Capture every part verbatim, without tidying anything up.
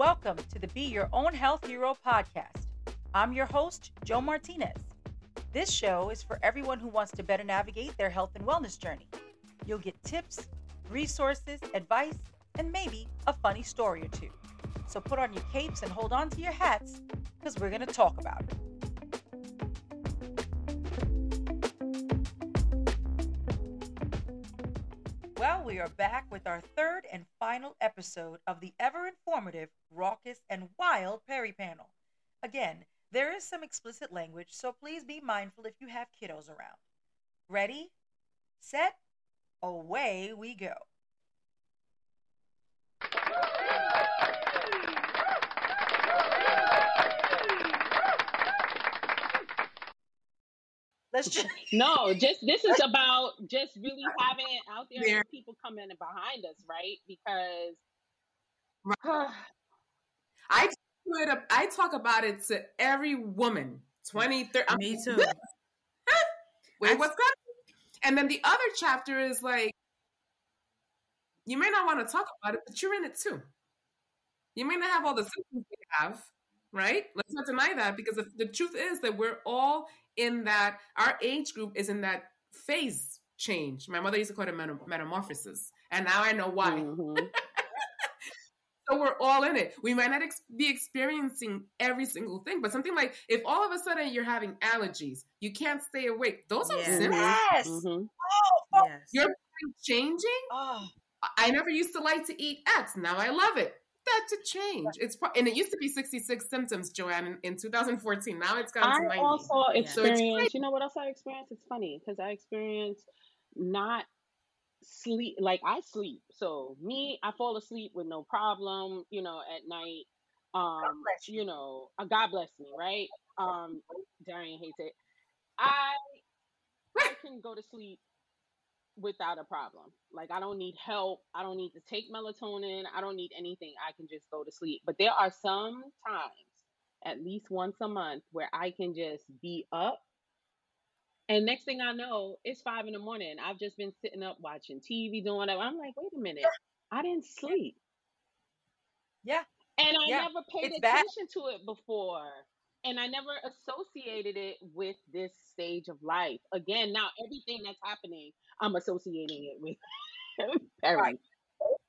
Welcome to the Be Your Own Health Hero podcast. I'm your host, Joe Martinez. This show is for everyone who wants to better navigate their health and wellness journey. You'll get tips, resources, advice, and maybe a funny story or two. So put on your capes and hold on to your hats, because we're going to talk about it. Well, we are back with our third and final episode of the ever-informative, raucous, and wild Peri Panel. Again, there is some explicit language, so please be mindful if you have kiddos around. Ready, set, away we go. Let's just no, just this is about just really having it out there yeah. and people coming behind us, right? Because right. Uh, I put up, I talk about it to every woman, twenty, thirty. Me too. Wait, what's that? And then the other chapter is like, you may not want to talk about it, but you're in it too. You may not have all the symptoms you have, right? Let's not deny that, because the, the truth is that we're all in that, our age group is in that phase change. My mother used to call it metam- metamorphosis, and now I know why. Mm-hmm. So we're all in it. We might not ex- be experiencing every single thing, but something like if all of a sudden you're having allergies, you can't stay awake. Those are yes. symptoms. Yes. Mm-hmm. Oh, oh. Yes. Your body changing. Oh. I never used to like to eat X. Now I love it. That's a change. It's pro- and it used to be sixty-six symptoms, Joanne, in, in two thousand fourteen. Now it's gone to ninety. I also experienced, so you know what else I experienced? It's funny because I experienced not sleep. Like I sleep. So me, I fall asleep with no problem, you know, at night. Um, you know, uh, God bless me, right? Um, Darian hates it. I, I can go to sleep without a problem. Like I don't need help. I don't need to take melatonin. I don't need anything. I can just go to sleep. But there are some times, at least once a month, where I can just be up. And next thing I know, it's five in the morning. I've just been sitting up watching T V, doing whatever. I'm like, wait a minute. I didn't sleep. Yeah. And I yeah. never paid it's attention bad. to it before. And I never associated it with this stage of life. Again, now everything that's happening, I'm associating it with Peri.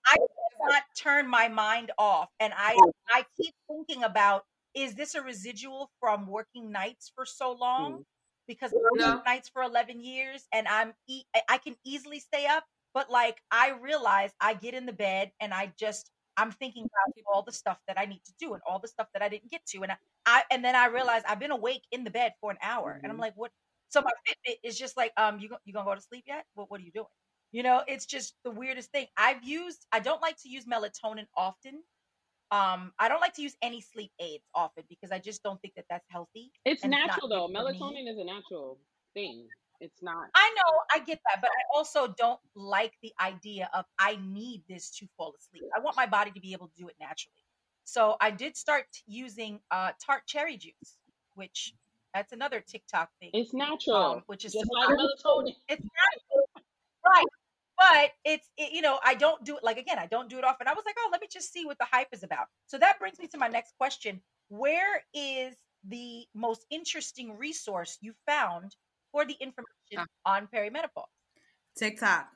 I cannot turn my mind off. And I, I keep thinking about, is this a residual from working nights for so long? Because I no. worked nights for eleven years and I'm e- I can easily stay up. But like, I realize I get in the bed and I just, I'm thinking about all the stuff that I need to do and all the stuff that I didn't get to. And I, I and then I realized I've been awake in the bed for an hour. Mm-hmm. And I'm like, what? So my Fitbit is just like, um, you, you gonna go to sleep yet? What, what are you doing? You know, it's just the weirdest thing. I've used, I don't like to use melatonin often. Um, I don't like to use any sleep aids often because I just don't think that that's healthy. It's natural though. Melatonin is a natural thing. It's not. I know. I get that. But I also don't like the idea of I need this to fall asleep. I want my body to be able to do it naturally. So I did start using uh, tart cherry juice, which that's another TikTok thing. It's natural. Um, which is just like melatonin. It's natural. Right. But it's, it, you know, I don't do it. Like, again, I don't do it often. I was like, oh, let me just see what the hype is about. So that brings me to my next question. Where is the most interesting resource you found for the information on perimenopause? TikTok.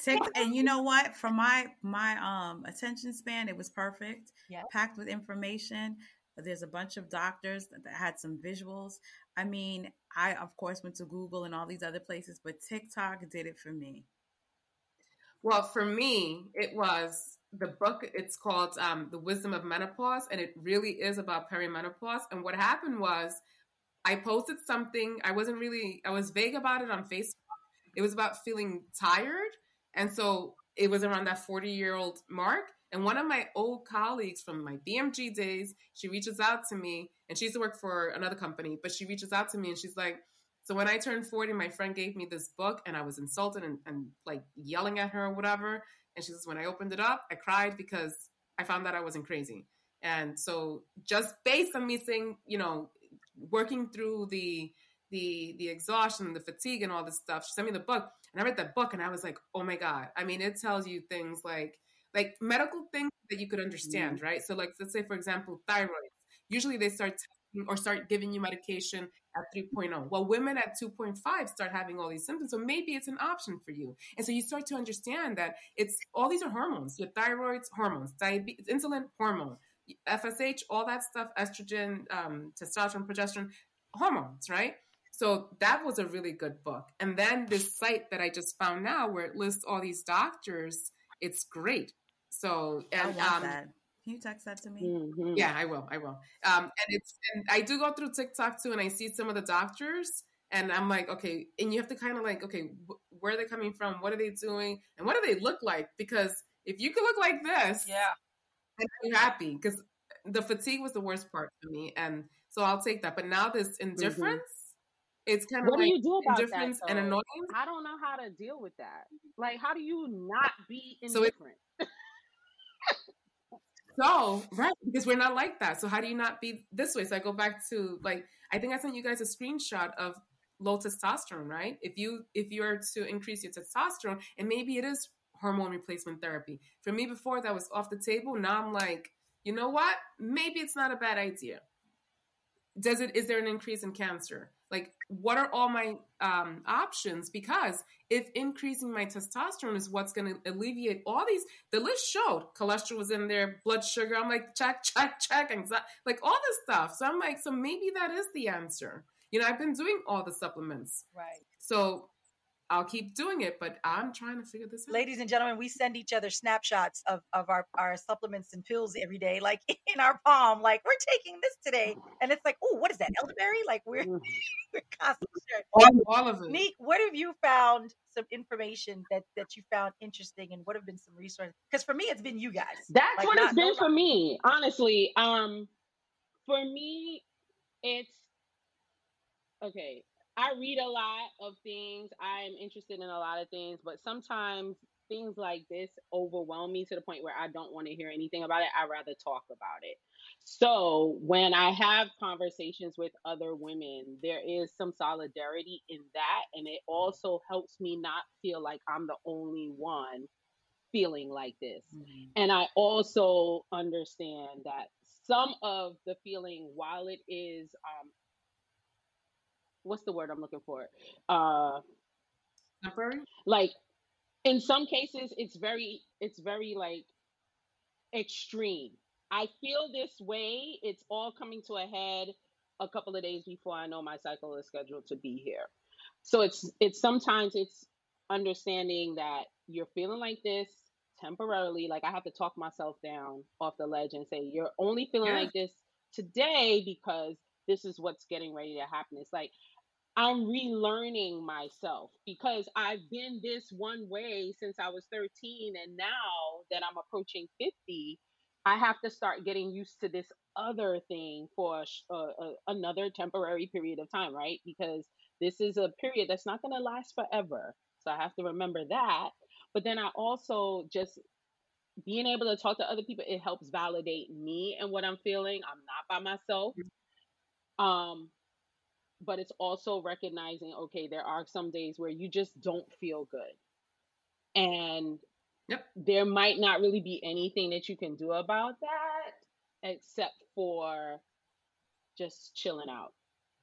TikTok. And you know what? For my my um attention span, it was perfect. Yeah. Packed with information. There's a bunch of doctors that had some visuals. I mean, I, of course, went to Google and all these other places, but TikTok did it for me. Well, for me, it was the book. It's called um, The Wisdom of Menopause, and it really is about perimenopause. And what happened was, I posted something. I wasn't really, I was vague about it on Facebook. It was about feeling tired. And so it was around that forty year old mark. And one of my old colleagues from my B M G days, she reaches out to me, and she used to work for another company, but she reaches out to me and she's like, so when I turned forty, my friend gave me this book and I was insulted and, and like yelling at her or whatever. And she says, when I opened it up, I cried because I found out I wasn't crazy. And so just based on me saying, you know, working through the the the exhaustion, the fatigue, and all this stuff, she sent me the book, and I read that book, and I was like, oh my god! I mean, it tells you things like like medical things that you could understand, mm-hmm. right? So like, let's say, for example, thyroid. Usually they start testing or start giving you medication at three point oh. Well, women at two point five start having all these symptoms. So maybe it's an option for you. And so you start to understand that it's all these are hormones. Your thyroid's hormones, diabetes, insulin, hormone, F S H, all that stuff, estrogen, um, testosterone, progesterone, hormones, right? So that was a really good book. And then this site that I just found now where it lists all these doctors, it's great. So, and, I love um, that. Can you text that to me? Mm-hmm. Yeah, I will. I will. Um, and it's, and I do go through TikTok too, and I see some of the doctors, and I'm like, okay. And you have to kind of like, okay, wh- where are they coming from? What are they doing? And what do they look like? Because if you could look like this, yeah, I'd be happy. Because the fatigue was the worst part for me, and so I'll take that. But now this indifference, mm-hmm. it's kind of what like do you do about indifference that, and annoyance. I don't know how to deal with that. Like, how do you not be indifferent? So it- So, right, because we're not like that. So how do you not be this way? So I go back to, like, I think I sent you guys a screenshot of low testosterone, right? If you if you are to increase your testosterone, and maybe it is hormone replacement therapy. For me, before that was off the table. Now I'm like, you know what? Maybe it's not a bad idea. Does it? Is there an increase in cancer? Like, what are all my um, options? Because if increasing my testosterone is what's going to alleviate all these, the list showed cholesterol was in there, blood sugar. I'm like, check, check, check, anxiety, like all this stuff. So I'm like, so maybe that is the answer. You know, I've been doing all the supplements. Right. So I'll keep doing it, but I'm trying to figure this out. Ladies and gentlemen, we send each other snapshots of, of our, our supplements and pills every day, like in our palm, like we're taking this today. And it's like, oh, what is that? Elderberry? Like we're, we're constantly sharing. All, all of it. Neek, what have you found some information that, that you found interesting, and what have been some resources? Because for me, it's been you guys. That's like, what not, it's been no for life. me, honestly. Um, for me, it's, okay. I read a lot of things. I'm interested in a lot of things, but sometimes things like this overwhelm me to the point where I don't want to hear anything about it. I'd rather talk about it. So when I have conversations with other women, there is some solidarity in that. And it also helps me not feel like I'm the only one feeling like this. Mm-hmm. And I also understand that some of the feeling, while it is, um, what's the word I'm looking for? Uh, temporary. Like, in some cases, it's very, it's very like extreme. I feel this way. It's all coming to a head a couple of days before I know my cycle is scheduled to be here. So it's, it's sometimes it's understanding that you're feeling like this temporarily. Like, I have to talk myself down off the ledge and say, you're only feeling yeah. like this today because this is what's getting ready to happen. It's like, I'm relearning myself because I've been this one way since I was thirteen. And now that I'm approaching fifty, I have to start getting used to this other thing for a, a, another temporary period of time, right? Because this is a period that's not going to last forever. So I have to remember that. But then I also just being able to talk to other people, it helps validate me and what I'm feeling. I'm not by myself. Um, but it's also recognizing, okay, there are some days where you just don't feel good, and yep. there might not really be anything that you can do about that except for just chilling out.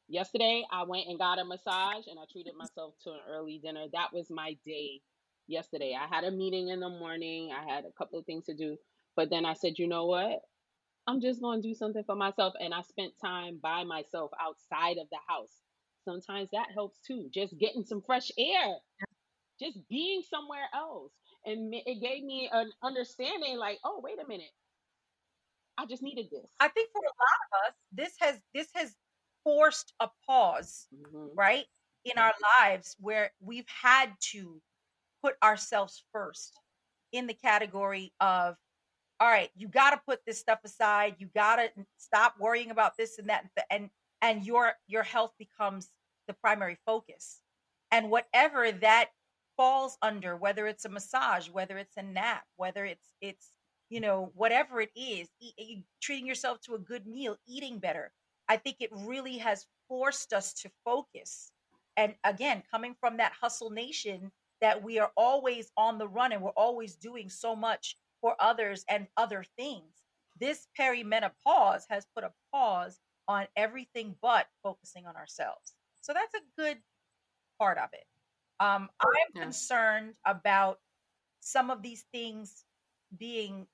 Yesterday, I went and got a massage, and I treated myself to an early dinner. That was my day yesterday. I had a meeting in the morning. I had a couple of things to do, but then I said, you know what? I'm just going to do something for myself. And I spent time by myself outside of the house. Sometimes that helps too. Just getting some fresh air, just being somewhere else. And it gave me an understanding like, oh, wait a minute. I just needed this. I think for a lot of us, this has, this has forced a pause, mm-hmm. right? In our lives where we've had to put ourselves first in the category of, all right, you got to put this stuff aside. You got to stop worrying about this and that. And, and your, your health becomes the primary focus. And whatever that falls under, whether it's a massage, whether it's a nap, whether it's, it's, you know, whatever it is, e- treating yourself to a good meal, eating better. I think it really has forced us to focus. And again, coming from that hustle nation that we are always on the run and we're always doing so much for others and other things. This perimenopause has put a pause on everything but focusing on ourselves. So that's a good part of it. Um, I'm yeah. concerned about some of these things being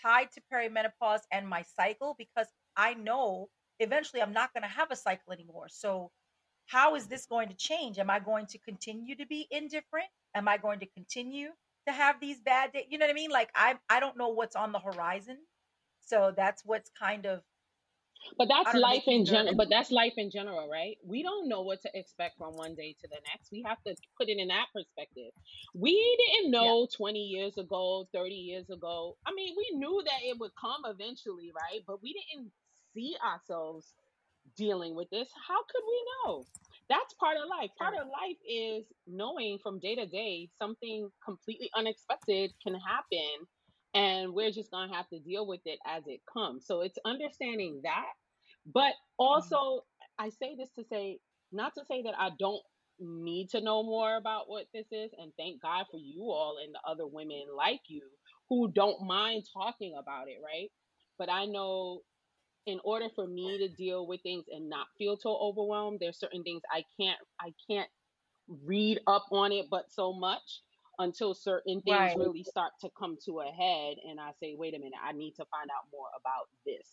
tied to perimenopause and my cycle, because I know eventually I'm not going to have a cycle anymore. So how is this going to change? Am I going to continue to be indifferent? Am I going to continue to have these bad days? You know what I mean? Like, I I don't know what's on the horizon. So that's what's kind of. But that's life in general. But that's life in general, right? We don't know what to expect from one day to the next. We have to put it in that perspective. We didn't know yeah. twenty years ago, thirty years ago. I mean, we knew that it would come eventually, right? But we didn't see ourselves dealing with this. How could we know? That's part of life. Part of life is knowing from day to day something completely unexpected can happen. And we're just going to have to deal with it as it comes. So it's understanding that. But also, I say this to say, not to say that I don't need to know more about what this is. And thank God for you all and the other women like you who don't mind talking about it, right? But I know in order for me to deal with things and not feel so overwhelmed, there's certain things I can't, I can't read up on it, but so much. Until certain things right. really start to come to a head and I say, wait a minute, I need to find out more about this.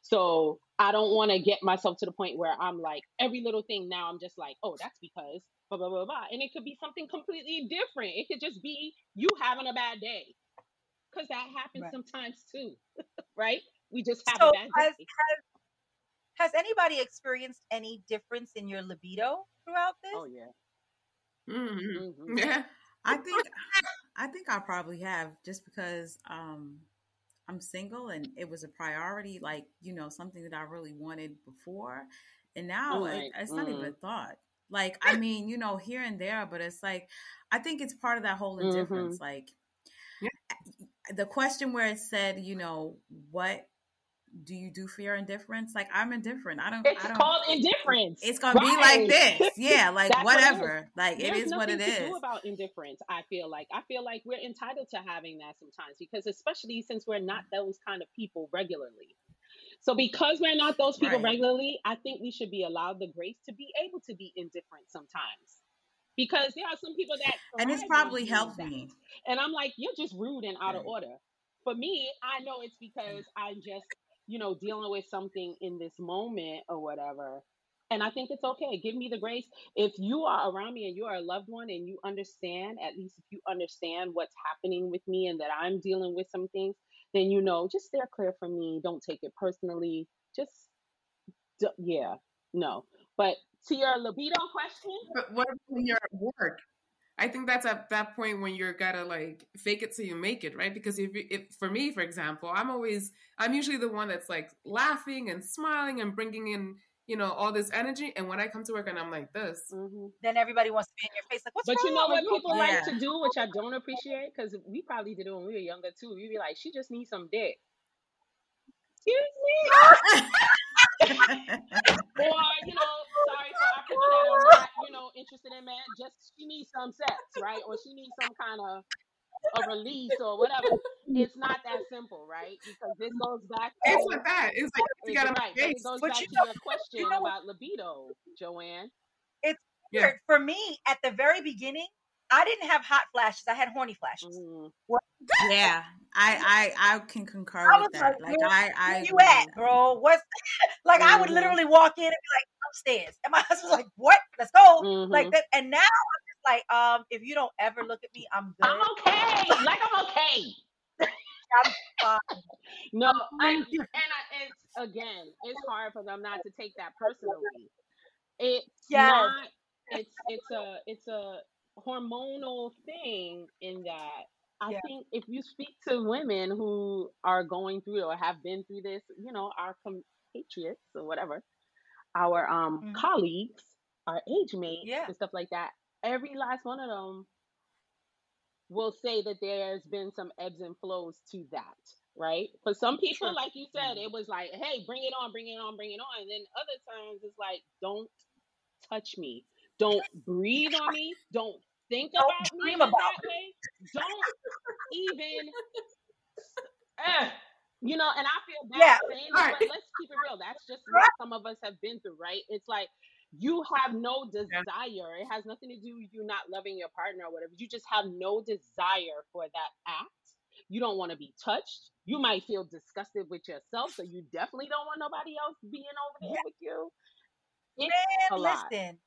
So I don't want to get myself to the point where I'm like, every little thing now I'm just like, oh, that's because blah, blah, blah, blah. And it could be something completely different. It could just be you having a bad day, because that happens right. sometimes too, right? We just have so a bad has, day. Has, has anybody experienced any difference in your libido throughout this? Oh, yeah. Mm-hmm. Mm-hmm. Yeah. I think I think I probably have, just because um, I'm single and it was a priority, like, you know, something that I really wanted before. And now right. it, it's not mm. even a thought. Like, I mean, you know, here and there, but it's like, I think it's part of that whole indifference. Mm-hmm. Like yeah. the question where it said, you know, what do you do for your indifference? Like, I'm indifferent. I don't. It's I don't, called indifference. It's gonna right. be like this. Yeah, like whatever. What like There's it is what it to is. Do about indifference. I feel like I feel like we're entitled to having that sometimes, because especially since we're not those kind of people regularly. So because we're not those people right. regularly, I think we should be allowed the grace to be able to be indifferent sometimes. Because there are some people that and it's probably helped me. And I'm like, you're just rude and out right. of order. For me, I know it's because I just. you know, dealing with something in this moment or whatever. And I think it's okay. Give me the grace. If you are around me and you are a loved one and you understand, at least if you understand what's happening with me and that I'm dealing with some things, then, you know, just steer clear from me. Don't take it personally. Just, d- yeah, no. But to your libido question. But what when you're at work? I think that's at that point when you're gotta like fake it till you make it, right? Because if, if for me, for example, I'm always, I'm usually the one that's like laughing and smiling and bringing in, you know, all this energy. And when I come to work and I'm like this, mm-hmm. then everybody wants to be in your face. Like, what's but wrong? You know what people yeah. like to do, which I don't appreciate, because we probably did it when we were younger too. We'd be like, she just needs some dick. Excuse me. Or, you know, sorry for our people that are not, you know, interested in men, just she needs some sex, right? Or she needs some kind of a release or whatever. It's not that simple, right? Because this goes back to it's not that. It's like you gotta right. It goes but back you to know, your question you know, about libido, Joanne. It's yeah. weird. For me, at the very beginning, I didn't have hot flashes, I had horny flashes. Mm. Well, yeah. I, I I can concur I with that. Like, like I, I where you at, girl? What's like? Mm-hmm. I would literally walk in and be like, upstairs, and my husband's like, "What? Let's go!" Mm-hmm. Like that. And now I'm just like, um, if you don't ever look at me, I'm good. I'm okay. Like I'm okay. I'm fine. No, I, and I, it's again, it's hard for them not to take that personally. It's yeah. not. It's it's a it's a hormonal thing in that. I yeah. think if you speak to women who are going through or have been through this, you know, our compatriots or whatever, our um, mm-hmm. colleagues, our age mates yeah. and stuff like that, every last one of them will say that there's been some ebbs and flows to that, right? For some people, like you said, it was like, hey, bring it on, bring it on, bring it on. And then other times it's like, don't touch me. Don't breathe on me. Don't think don't about me about that way. Don't even eh, you know, and I feel bad yeah. saying that, right. but let's keep it real. That's just what some of us have been through, right? It's like, you have no desire. It has nothing to do with you not loving your partner or whatever. You just have no desire for that act. You don't want to be touched. You might feel disgusted with yourself, so you definitely don't want nobody else being over there with you. It's Man, listen,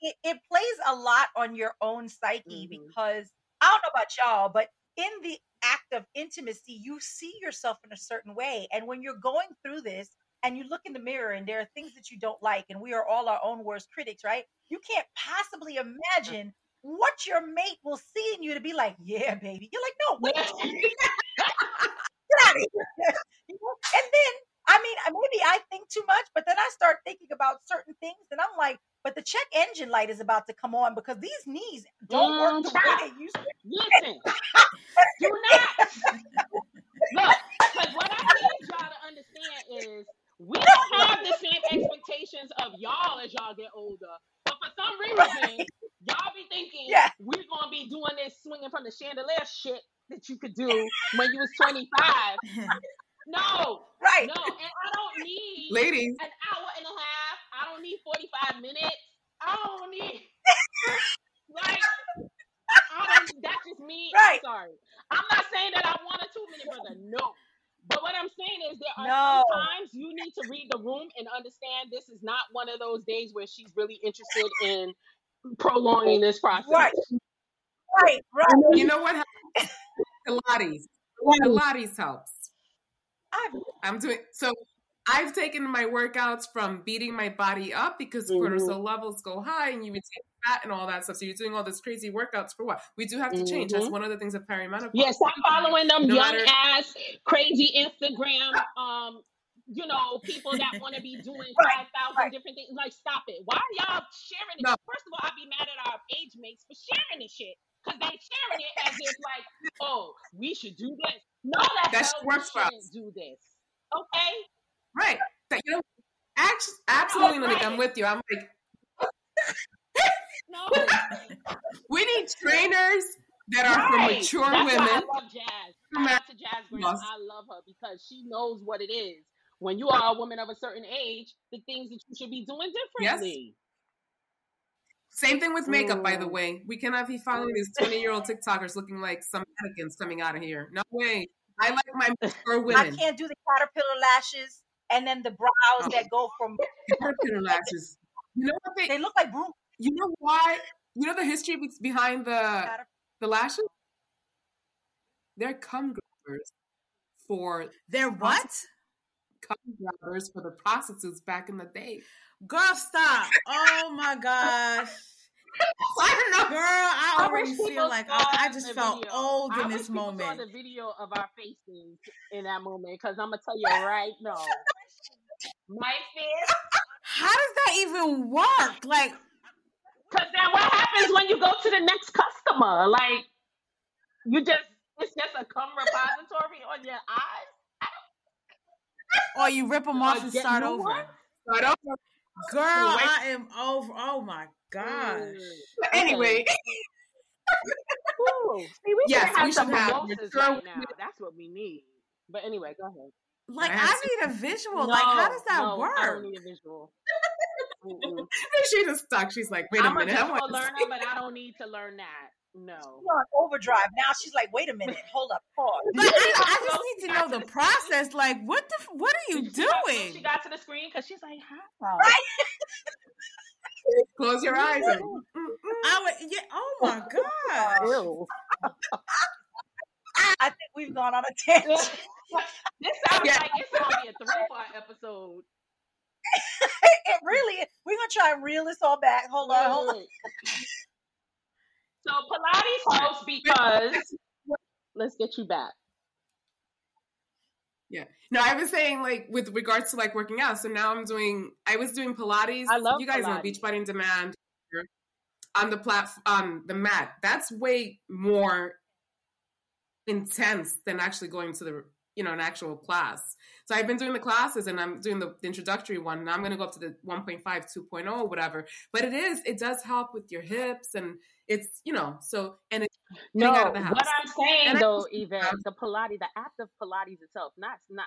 it, it plays a lot on your own psyche mm-hmm. because I don't know about y'all, but in the act of intimacy, you see yourself in a certain way. And when you're going through this, and you look in the mirror and there are things that you don't like, and we are all our own worst critics, right? You can't possibly imagine what your mate will see in you to be like, yeah, baby. You're like, no, wait. Get out of here. And then, I mean, maybe I think too much, but then I start thinking about certain things, and I'm like, but the check engine light is about to come on because these knees don't mm, work the child. way they used to. Listen, do not. Look, because what I need y'all to understand is, we don't have the same expectations of y'all as y'all get older. But for some reason, right. y'all be thinking yeah. we're going to be doing this swinging from the chandelier shit that you could do when you was twenty-five. No. Right. No. And I don't need Ladies. an hour and a half. I don't need forty-five minutes. I don't need... like... I don't, that's just me. Right. I'm sorry. I'm not saying that I want a two-minute brother. No. But what I'm saying is there are no. sometimes you need to read the room and understand this is not one of those days where she's really interested in prolonging this process. Right. Right. Right. You know what helps? Pilates. Pilates helps. I'm doing so. I've taken my workouts from beating my body up because mm-hmm. cortisol levels go high and you retain fat and all that stuff. So you're doing all this crazy workouts for what? We do have to change. Mm-hmm. That's one of the things of perimenopause. Yeah, stop following them no young matter- ass, crazy Instagram, um, you know, people that want to be doing five thousand right. different things. Like, stop it. Why are y'all sharing this? No. First of all, I'd be mad at our age mates for sharing this shit because they're sharing it as if like, oh, we should do this. No, that that's works for us. Do this. Okay. Right. That, you know, actually, absolutely, Nika, right. I'm with you. I'm like, no, we need trainers that are right. for mature That's women. Why I love Jazz. I love Jazz Graham. I love her because she knows what it is. When you are a woman of a certain age, the things that you should be doing differently. Yes. Same thing with makeup, mm. by the way. We cannot be following these twenty-year-old TikTokers looking like some mannequins coming out of here. No way. I like my mature women. I can't do the caterpillar lashes. And then the brows oh. that go from caterpillar lashes. You know what they, they look like broom. You know why? You know the history behind the the lashes. They're cum grabbers for they're what? Cum grabbers for the prostitutes back in the day. Girl, stop! Oh my gosh. I don't know. Girl, I, I already feel like I, I just felt video. old in I this moment. I saw the video of our faces in that moment because I'm going to tell you right now. My face. How does that even work? Like, because then what happens when you go to the next customer? Like, you just, it's just a cum repository on your eyes? Or you rip them off and start over. Start over. Girl, I am over. Oh my gosh. But anyway, Ooh. See, we yes, have we should have right now. That's what we need. But anyway, go ahead. Like I, I need a visual. No, like how does that no, work? I don't need a visual. She's just stuck. She's like, wait a I'm minute. I'm a learner, but I don't need to learn that. No. She's on overdrive now. She's like, wait a minute. Hold up. Pause. But I, I just need to know the, the process. Screen. Like, what the? What are you she doing? Got, she got to the screen because she's like, how? Right. Close your eyes. And, I would, yeah, oh my gosh. I think we've gone on a tangent. This sounds yeah. like it's going to be a three-part episode. It really is. We're going to try and reel this all back. Hold on, hold on. So Pilates helps because, let's get you back. Yeah. No, I was saying like with regards to like working out. So now I'm doing, I was doing Pilates. I love You guys Pilates. know Beach Body on Demand on the platform, um, the mat. That's way more intense than actually going to the, you know, an actual class. So I've been doing the classes and I'm doing the, the introductory one and I'm going to go up to the one point five, two point oh, whatever. But it is, it does help with your hips and it's, you know, so, and it's no, out of the house. What I'm saying and though, even the Pilates, the act of Pilates itself, not, not,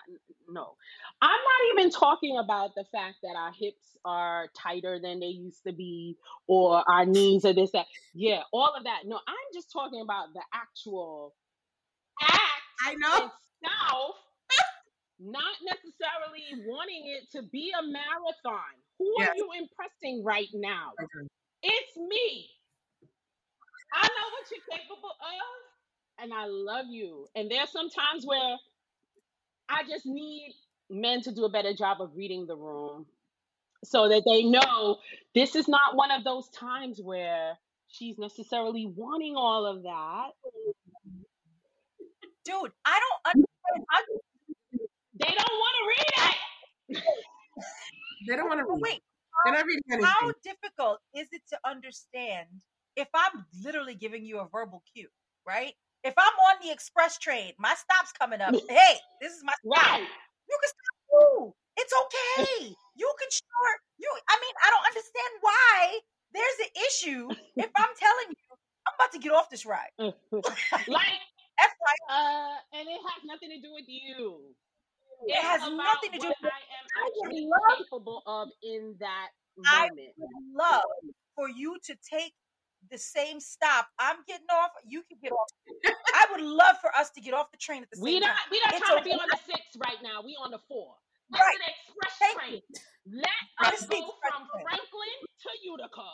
no, I'm not even talking about the fact that our hips are tighter than they used to be, or our knees or this, that, yeah, all of that. No, I'm just talking about the actual act I know. itself, not necessarily wanting it to be a marathon. Who yes. are you impressing right now? Mm-hmm. It's me. I know what you're capable of, and I love you. And there's some times where I just need men to do a better job of reading the room so that they know this is not one of those times where she's necessarily wanting all of that. Dude, I don't understand. I don't... They don't want to read it. They don't want to read it. They're not reading anything. How difficult is it to understand if I'm literally giving you a verbal cue, right? If I'm on the express train, my stop's coming up. Hey, this is my stop. Right. You can stop too. It's okay. You can short. You. I mean, I don't understand why there's an issue if I'm telling you I'm about to get off this ride. Like, that's like, uh, and it has nothing to do with you. It, it has nothing to do with what I am actually I capable of in that moment. I would love for you to take the same stop. I'm getting off. You can get off. I would love for us to get off the train at the same we not, time. We're not it's trying okay. to be on the six right now. We're on the four. That's right. An express Thank train. You. Let us go from train. Franklin to Utica.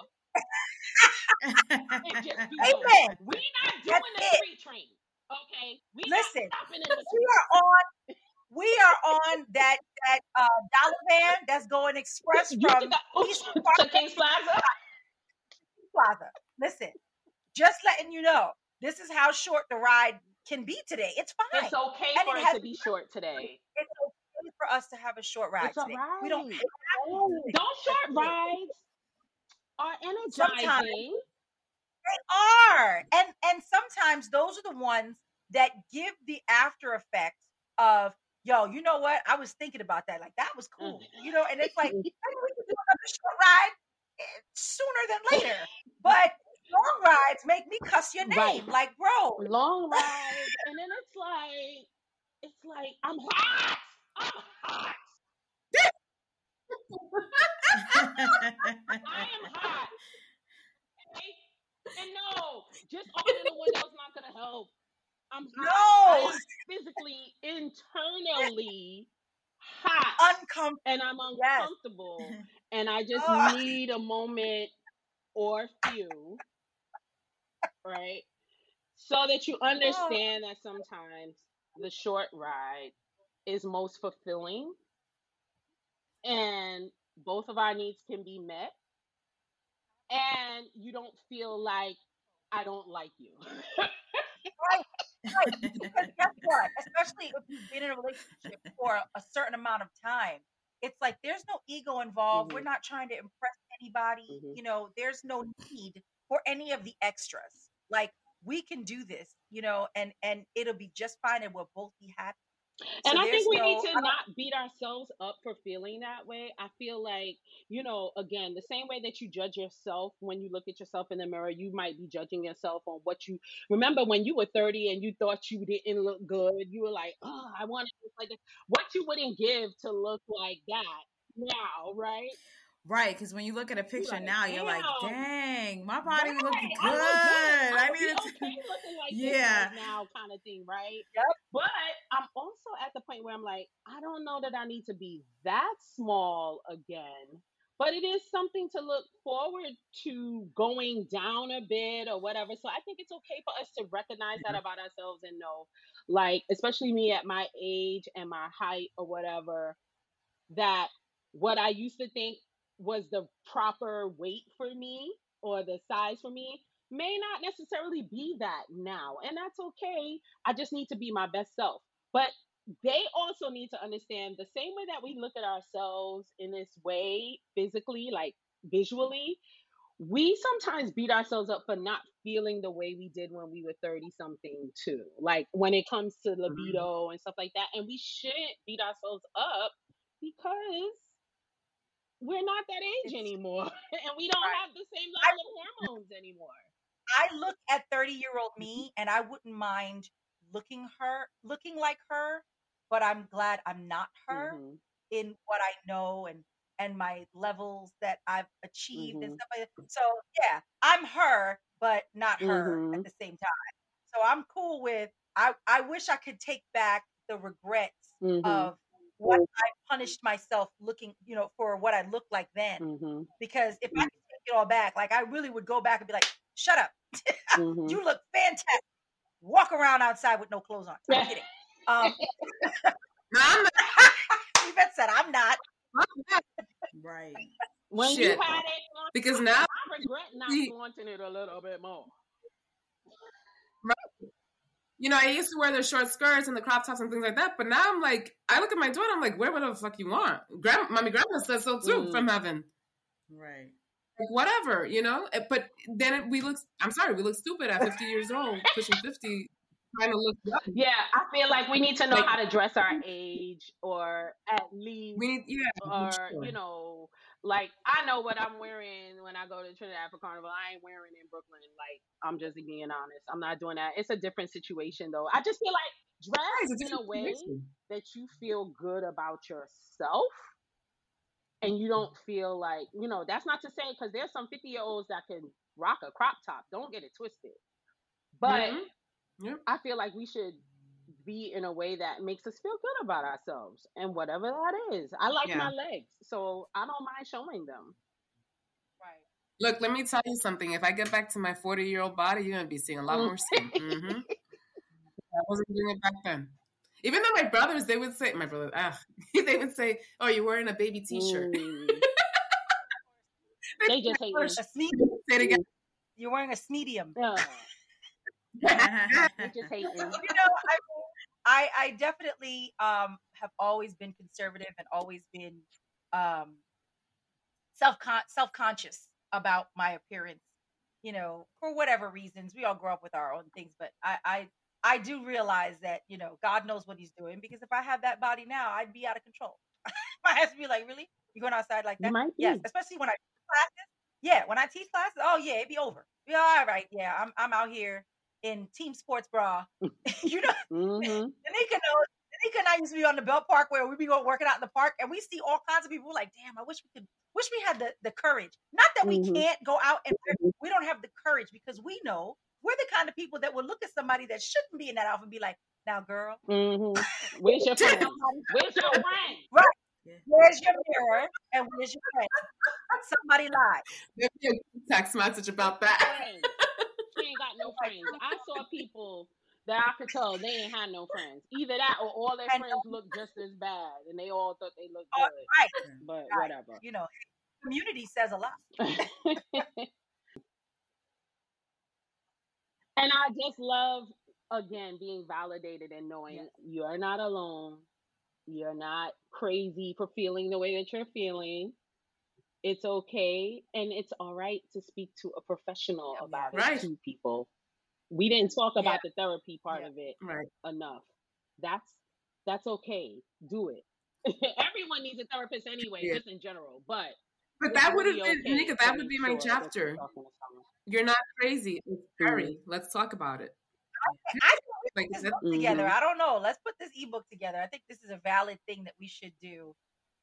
And just be Amen. Over. We're not doing That's the it. Free train. Okay? We're Listen, not stopping in the we are on... We are on that that uh, dollar van that's going express from Beach Body to King's Plaza. Plaza. Listen, just letting you know, this is how short the ride can be today. It's fine. It's okay and for it, it to be short today. It's okay for us to have a short ride it's today. Right. We don't have oh, don't short rides are energizing. Sometimes they are, and and sometimes those are the ones that give the after effects of. Yo, you know what? I was thinking about that. Like, that was cool. You know, and it's like, maybe we can do another short ride sooner than later. But long rides make me cuss your name. Right. Like, bro. Long rides. And then it's like, it's like, I'm hot. I'm hot. I am hot. And no, just opening the window's not going to help. I'm hot. No, I'm physically, internally hot, uncomfortable, and I'm uncomfortable, yes. and I just oh. need a moment or few, right? So that you understand oh. that sometimes the short ride is most fulfilling, and both of our needs can be met, and you don't feel like I don't like you. Right. Right. Because guess what? Especially if you've been in a relationship for a certain amount of time, it's like there's no ego involved. Mm-hmm. We're not trying to impress anybody. Mm-hmm. You know, there's no need for any of the extras. Like, we can do this, you know, and and it'll be just fine, and we'll both be happy. So and I think we no, need to not beat ourselves up for feeling that way. I feel like, you know, again, the same way that you judge yourself when you look at yourself in the mirror, you might be judging yourself on what you remember when you were thirty and you thought you didn't look good. You were like, oh, I want to look like this. What you wouldn't give to look like that now, right? Right, because when you look at a picture like, now, you're like, dang, my body right. looking good. I, I mean, it's okay looking like yeah. this right now, kind of thing, right? Yep. But I'm also at the point where I'm like, I don't know that I need to be that small again, but it is something to look forward to going down a bit or whatever. So I think it's okay for us to recognize that about ourselves and know, like, especially me at my age and my height or whatever, that what I used to think was the proper weight for me or the size for me may not necessarily be that now. And that's okay. I just need to be my best self. But they also need to understand the same way that we look at ourselves in this way, physically, like visually, we sometimes beat ourselves up for not feeling the way we did when we were thirty something too. Like when it comes to libido and stuff like that. And we shouldn't beat ourselves up because we're not that age anymore, and we don't have the same level of hormones anymore. I look at thirty-year-old me, and I wouldn't mind looking her, looking like her, but I'm glad I'm not her mm-hmm. in what I know and and my levels that I've achieved mm-hmm. and stuff like that. So yeah, I'm her, but not her mm-hmm. at the same time. So I'm cool with. I I wish I could take back the regrets mm-hmm. of what I punished myself looking, you know, for what I looked like then. Mm-hmm. Because if I could take it all back, like I really would go back and be like, shut up. Mm-hmm. You look fantastic. Walk around outside with no clothes on. I'm kidding. Um, I'm Yvette said, I'm not. I'm not. Right. When Shit. You had it on, because now I regret not see, wanting it a little bit more. Right. You know, I used to wear the short skirts and the crop tops and things like that, but now I'm like, I look at my daughter, I'm like, wear whatever the fuck you want. Grandma, mommy, grandma says so too mm. from heaven. Right. Like, whatever, you know? But then it, we look, I'm sorry, we look stupid at fifty years old, pushing fifty, trying to look young. Yeah, I feel like we need to know like, how to dress our age, or at least, we need, yeah, or, sure. you know, like, I know what I'm wearing when I go to Trinidad for Carnival. I ain't wearing in Brooklyn. Like, I'm just being honest. I'm not doing that. It's a different situation, though. I just feel like dress in a way that you feel good about yourself. And you don't feel like, you know, that's not to say, because there's some fifty-year-olds that can rock a crop top. Don't get it twisted. But mm-hmm. yep. I feel like we should be in a way that makes us feel good about ourselves, and whatever that is. I like yeah. my legs, so I don't mind showing them. Right. Look, let me tell you something. If I get back to my forty-year-old body, you're going to be seeing a lot more skin. Mm-hmm. I wasn't doing it back then. Even though my brothers, they would say, my brother, ah, they would say, oh, you're wearing a baby t-shirt. Mm. they, they just hate me. Say it again. You're wearing a medium. Oh. They just hate you. You know, I, I, I definitely um, have always been conservative and always been um, self-con- self-conscious about my appearance, you know, for whatever reasons. We all grow up with our own things, but I, I, I do realize that, you know, God knows what he's doing, because if I had that body now, I'd be out of control. My husband would be like, really? You're going outside like that? Yes, especially when I teach classes. Yeah, when I teach classes, oh yeah, it'd be over. Yeah, all right, yeah, I'm I'm out here in team sports bra. You know, mm-hmm. Nika knows, Nika and I used to be on the Belt Park where we'd be going working out in the park, and we see all kinds of people. We're like, damn, I wish we could, wish we had the, the courage. Not that we mm-hmm. can't go out and we don't have the courage, because we know we're the kind of people that will look at somebody that shouldn't be in that outfit and be like, now, girl. Mm-hmm. Where's your friend? Where's your friend? Right. Where's your mirror? And where's your friend? Somebody lied. There's a text message about that. She ain't got no friends. I saw people that I could tell they ain't had no friends. Either that or all their and friends no. look just as bad. And they all thought they looked all good. Right. But right. whatever. You know, community says a lot. And I just love, again, being validated and knowing yes. you're not alone. You're not crazy for feeling the way that you're feeling. It's okay. And it's all right to speak to a professional yeah, about right. it to people. We didn't talk about yeah. the therapy part yeah. of it right. enough. That's that's okay. Do it. Everyone needs a therapist anyway, yeah. just in general. But But yeah, that would have been, okay. Nika, that would be my sure chapter. You're not crazy. It's scary. Mm-hmm. Let's talk about it. I, I think like, this book together. Mm-hmm. I don't know. Let's put this ebook together. I think this is a valid thing that we should do.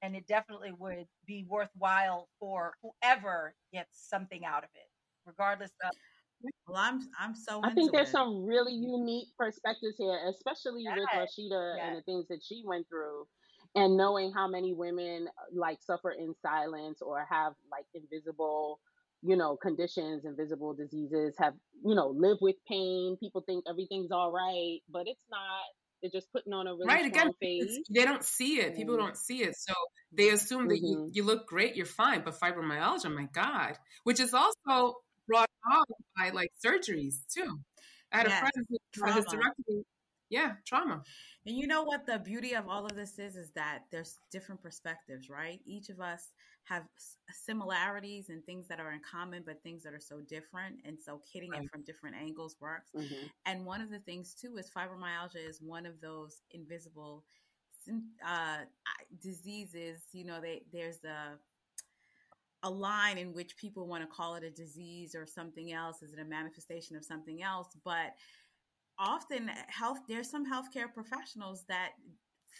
And it definitely would be worthwhile for whoever gets something out of it, regardless of. Well, I'm, I'm so I into think there's it. Some really unique perspectives here, especially yes. with Rashida yes. and the things that she went through. And knowing how many women like suffer in silence or have like invisible, you know, conditions, invisible diseases, have, you know, live with pain. People think everything's all right, but it's not. They're just putting on a really right, again, face. They don't see it. People don't see it. So they assume that mm-hmm. you, you look great, you're fine. But fibromyalgia, my God, which is also brought on by like surgeries too. I had yes. a friend who had hysterectomy. Yeah, trauma. And you know what the beauty of all of this is, is that there's different perspectives, right? Each of us have similarities and things that are in common, but things that are so different. And so hitting right. it from different angles works. Mm-hmm. And one of the things, too, is fibromyalgia is one of those invisible uh, diseases. You know, they, there's a a line in which people want to call it a disease or something else. Is it a manifestation of something else? But often health, there's some healthcare professionals that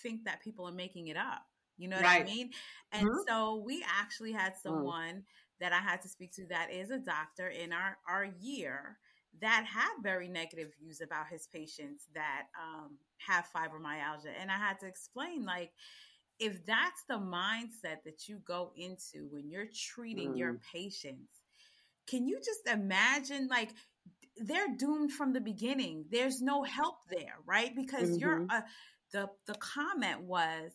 think that people are making it up. You know what right. I mean? And mm-hmm. so we actually had someone mm. that I had to speak to that is a doctor in our, our year that had very negative views about his patients that um, have fibromyalgia. And I had to explain, like, if that's the mindset that you go into when you're treating mm. your patients, can you just imagine, like, they're doomed from the beginning. There's no help there, right? Because mm-hmm. you're a, the the comment was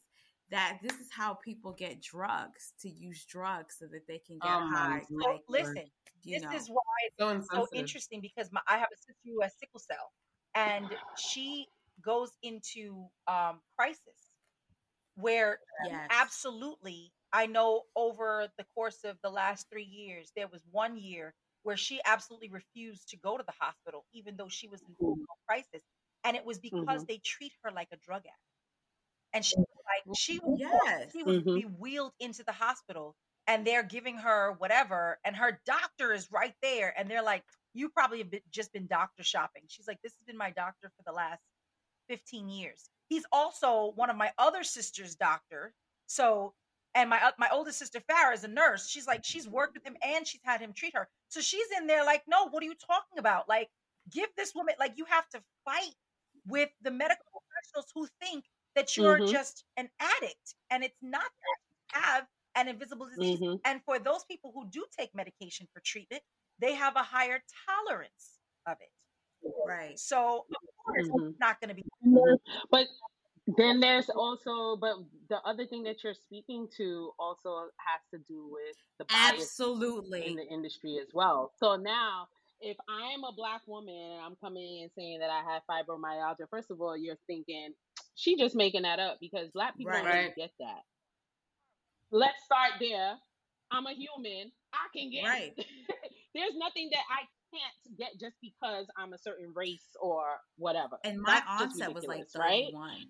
that this is how people get drugs, to use drugs so that they can get um, high. So like, listen, this know. is why it's so, so interesting, because my, I have a sister who has sickle cell, and she goes into um, crisis where yes. absolutely, I know over the course of the last three years, there was one year where she absolutely refused to go to the hospital, even though she was in full crisis. And it was because mm-hmm. they treat her like a drug addict. And she was like, she would, yes. she would mm-hmm. be wheeled into the hospital, and they're giving her whatever. And her doctor is right there. And they're like, you probably have been, just been doctor shopping. She's like, this has been my doctor for the last fifteen years. He's also one of my other sister's doctor. So, and my, my oldest sister, Farrah, is a nurse. She's like, she's worked with him and she's had him treat her. So she's in there like, no, what are you talking about? Like, give this woman, like, you have to fight with the medical professionals who think that you're mm-hmm. just an addict, and it's not that you have an invisible disease. Mm-hmm. And for those people who do take medication for treatment, they have a higher tolerance of it. Right. So of course mm-hmm. it's not going to be. But then there's also, but the other thing that you're speaking to also has to do with the bias absolutely in the industry as well. So now, if I am a Black woman and I'm coming in and saying that I have fibromyalgia, first of all, you're thinking, she just making that up, because Black people right. don't get that. Let's start there. I'm a human. I can get right. it. There's nothing that I can't get just because I'm a certain race or whatever. And my onset was like thirty-one. Right?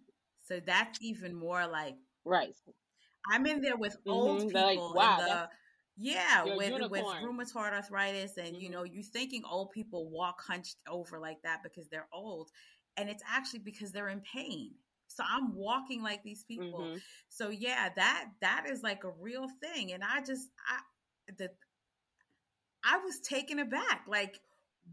So that's even more like... Right. I'm in there with mm-hmm. old people. Like, wow, in the, yeah, with, with rheumatoid arthritis. And, mm-hmm. you know, you're thinking old people walk hunched over like that because they're old. And it's actually because they're in pain. So I'm walking like these people. Mm-hmm. So yeah, that, that is like a real thing. And I just, I, the, I was taken aback. Like,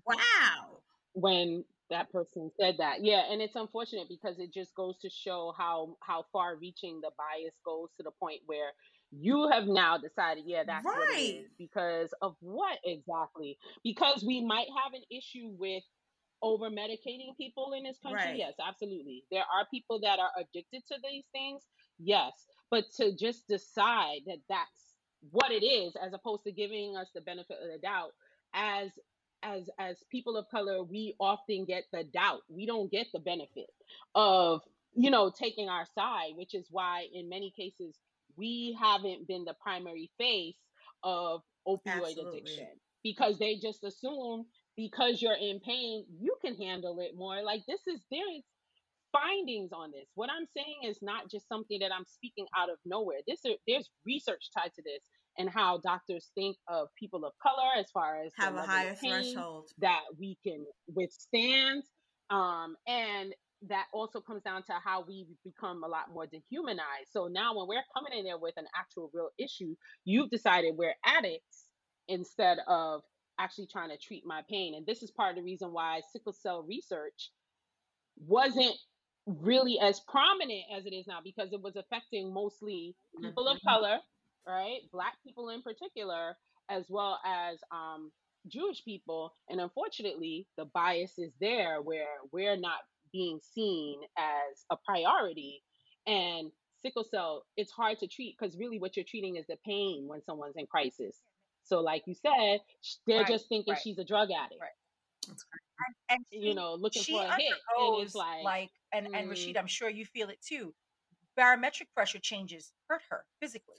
wow. When that person said that. Yeah. And it's unfortunate because it just goes to show how, how far reaching the bias goes, to the point where you have now decided, yeah, that's right. what it is. Because of what exactly? Because we might have an issue with over medicating people in this country. Right. Yes, absolutely. There are people that are addicted to these things. Yes. But to just decide that that's what it is, as opposed to giving us the benefit of the doubt, as, as, as people of color, we often get the doubt. We don't get the benefit of, you know, taking our side, which is why in many cases, we haven't been the primary face of opioid absolutely. Addiction, because they just assume because you're in pain, you can handle it more. Like, this is, there's findings on this. What I'm saying is not just something that I'm speaking out of nowhere. This, there's research tied to this and how doctors think of people of color as far as have a higher threshold that we can withstand. Um, and that also comes down to how we become a lot more dehumanized. So now when we're coming in there with an actual real issue, you've decided we're addicts instead of actually trying to treat my pain. And this is part of the reason why sickle cell research wasn't really as prominent as it is now, because it was affecting mostly people mm-hmm. of color, right? Black people in particular, as well as um, Jewish people. And unfortunately, the bias is there where we're not being seen as a priority. And sickle cell, it's hard to treat because really what you're treating is the pain when someone's in crisis. So like you said, they're right, just thinking right. she's a drug addict. Right. That's correct. And, and she, you know, looking for a hit. And it's like, like and, mm. and Rashida, I'm sure you feel it too. Barometric pressure changes hurt her physically.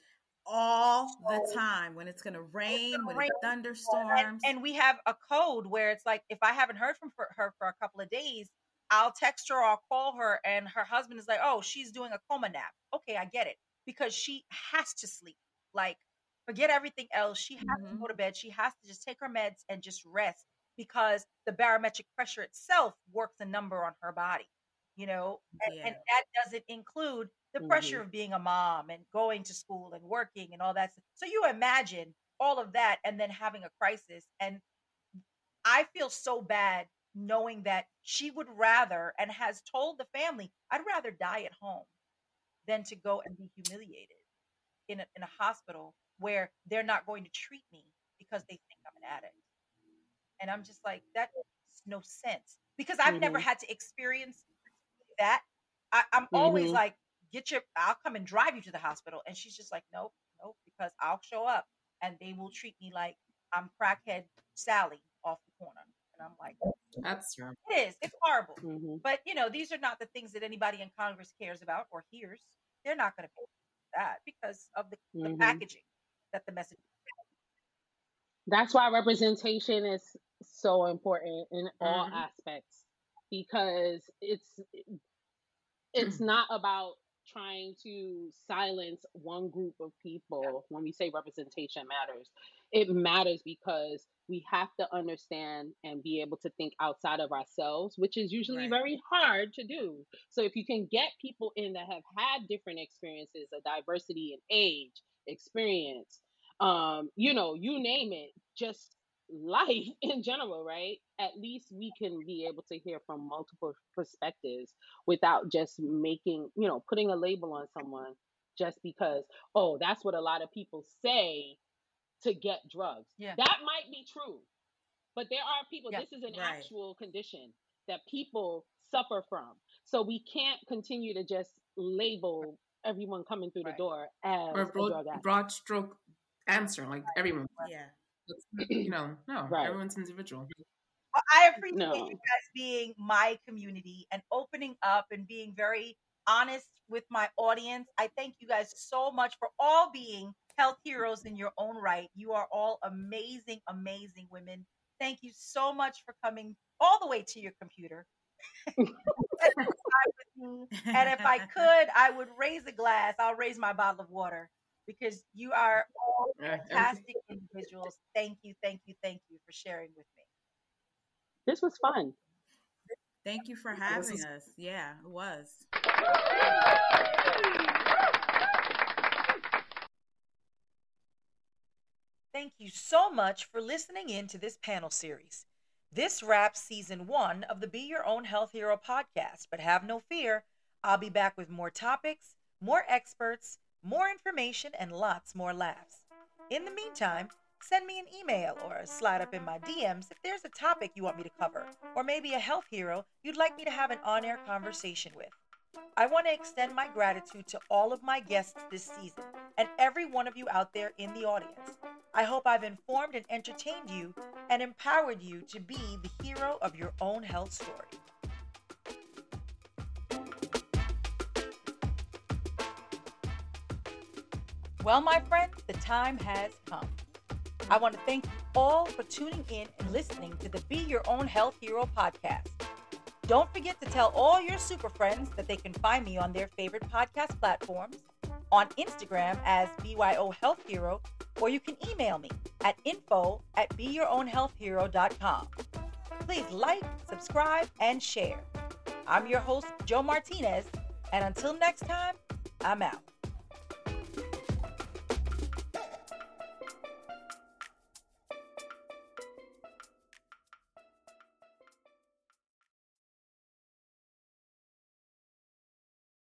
All so, the time. When it's going to rain, it's when rain, it's thunderstorms. And, and we have a code where it's like, if I haven't heard from her for a couple of days, I'll text her or I'll call her, and her husband is like, oh, she's doing a coma nap. Okay, I get it. Because she has to sleep. Like, forget everything else. She has mm-hmm. to go to bed. She has to just take her meds and just rest, because the barometric pressure itself works a number on her body, you know, and, yeah. and that doesn't include the mm-hmm. pressure of being a mom and going to school and working and all that. So you imagine all of that and then having a crisis. And I feel so bad knowing that she would rather, and has told the family, I'd rather die at home than to go and be humiliated in a, in a hospital where they're not going to treat me because they think I'm an addict. And I'm just like, that makes no sense, because I've mm-hmm. never had to experience that. I, I'm mm-hmm. always like, get your, I'll come and drive you to the hospital. And she's just like, nope, nope, because I'll show up and they will treat me like I'm crackhead Sally off the corner. And I'm like, that's true. It is. It's horrible. Mm-hmm. But, you know, these are not the things that anybody in Congress cares about or hears. They're not going to pay for that because of the, mm-hmm. the packaging that the message is. That's why representation is so important in all mm-hmm. aspects, because it's it's mm-hmm. not about trying to silence one group of people. Yeah. When we say representation matters, it matters because we have to understand and be able to think outside of ourselves, which is usually right. very hard to do. So if you can get people in that have had different experiences, a diversity in age, experience, um, you know, you name it, just life in general, right? At least we can be able to hear from multiple perspectives without just making, you know, putting a label on someone just because, oh, that's what a lot of people say to get drugs. Yeah. That might be true, but there are people, yeah, this is an right. actual condition that people suffer from. So we can't continue to just label everyone coming through right. the door as or broad, a drug addict. Broad stroke answer, like everyone. Yeah. You know, no, right. everyone's individual. Well, I appreciate no. you guys being my community and opening up and being very honest with my audience. I thank you guys so much for all being health heroes in your own right. You are all amazing, amazing women. Thank you so much for coming all the way to your computer. And if I could, I would raise a glass. I'll raise my bottle of water, because you are all fantastic individuals. Thank you, thank you, thank you for sharing with me. This was fun. Thank you for having us. Yeah, it was. Thank you so much for listening in to this panel series. This wraps season one of the Be Your Own Health Hero podcast, but have no fear, I'll be back with more topics, more experts, more information, and lots more laughs. In the meantime, send me an email or slide up in my D Ms if there's a topic you want me to cover, or maybe a health hero you'd like me to have an on-air conversation with. I want to extend my gratitude to all of my guests this season and every one of you out there in the audience. I hope I've informed and entertained you and empowered you to be the hero of your own health story. Well, my friends, the time has come. I want to thank you all for tuning in and listening to the Be Your Own Health Hero podcast. Don't forget to tell all your super friends that they can find me on their favorite podcast platforms, on Instagram as B Y O Health Hero, or you can email me at info at beyourownhealthhero.com. Please like, subscribe, and share. I'm your host, Joe Martinez, and until next time, I'm out.